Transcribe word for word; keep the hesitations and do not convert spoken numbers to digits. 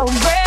Oh,